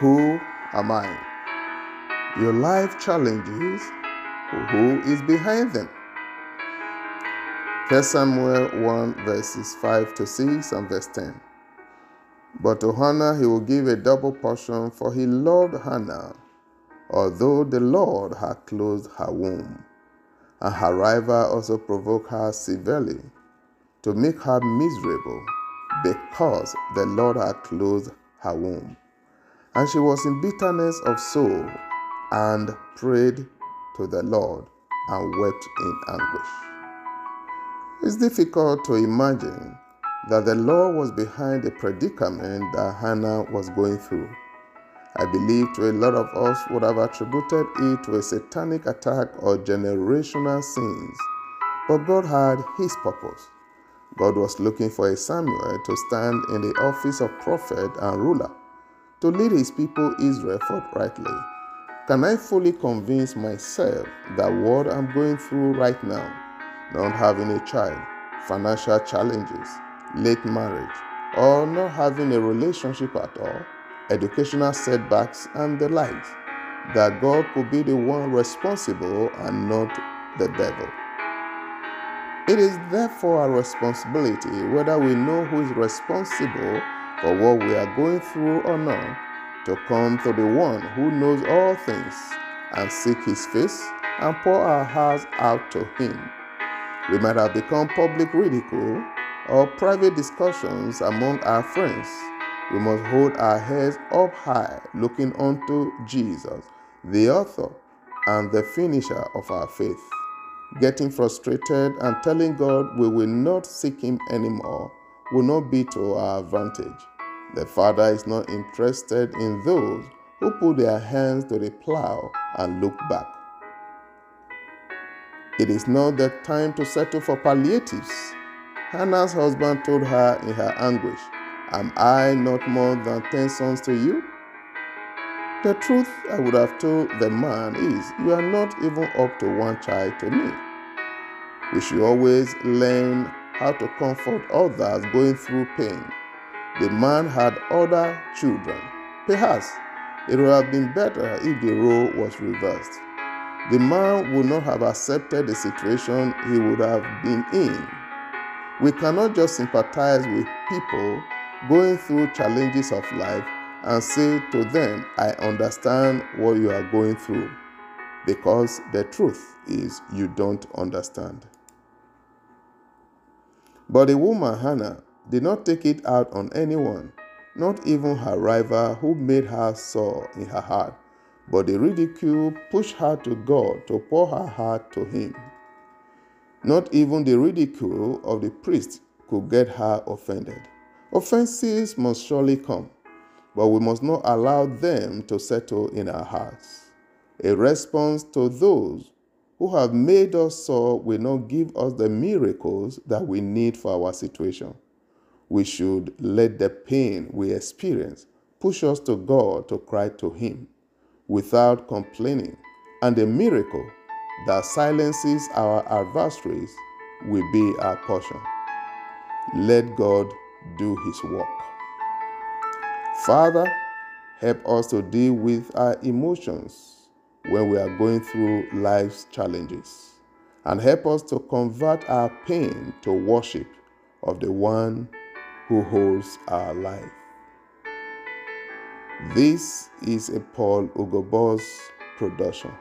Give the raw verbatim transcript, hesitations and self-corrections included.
Who am I? Your life challenges, who is behind them? First Samuel one verses five to six and verse ten. But to Hannah he will give a double portion, for he loved Hannah, although the Lord had closed her womb. And her rival also provoked her severely to make her miserable, because the Lord had closed her womb. And she was in bitterness of soul, and prayed to the Lord, and wept in anguish. It's difficult to imagine that the Lord was behind the predicament that Hannah was going through. I believe to a lot of us would have attributed it to a satanic attack or generational sins, but God had his purpose. God was looking for a Samuel to stand in the office of prophet and ruler, to lead his people Israel forthrightly. Can I fully convince myself that what I'm going through right now, not having a child, financial challenges, late marriage, or not having a relationship at all, educational setbacks, and the likes, that God could be the one responsible and not the devil? It is therefore our responsibility, whether we know who is responsible for what we are going through or not, to come to the one who knows all things and seek his face and pour our hearts out to him. We might have become public ridicule or private discussions among our friends. We must hold our heads up high, looking unto Jesus, the author and the finisher of our faith. Getting frustrated and telling God we will not seek him anymore will not be to our advantage. The Father is not interested in those who put their hands to the plow and look back. It is not the time to settle for palliatives. Hannah's husband told her in her anguish, "Am I not more than ten sons to you?" The truth I would have told the man is, "You are not even up to one child to me." We should always learn how to comfort others going through pain. The man had other children. Perhaps it would have been better if the role was reversed. The man would not have accepted the situation he would have been in. We cannot just sympathize with people going through challenges of life and say to them, "I understand what you are going through," because the truth is you don't understand. But the woman Hannah did not take it out on anyone, not even her rival who made her sore in her heart, but the ridicule pushed her to God to pour her heart to him. Not even the ridicule of the priest could get her offended. Offenses must surely come, but we must not allow them to settle in our hearts. A response to those who have made us so will not give us the miracles that we need for our situation. We should let the pain we experience push us to God to cry to him without complaining, and the miracle that silences our adversaries will be our portion. Let God do his work. Father, help us to deal with our emotions when we are going through life's challenges, and help us to convert our pain to worship of the one who holds our life. This is a Paul Ugobos production.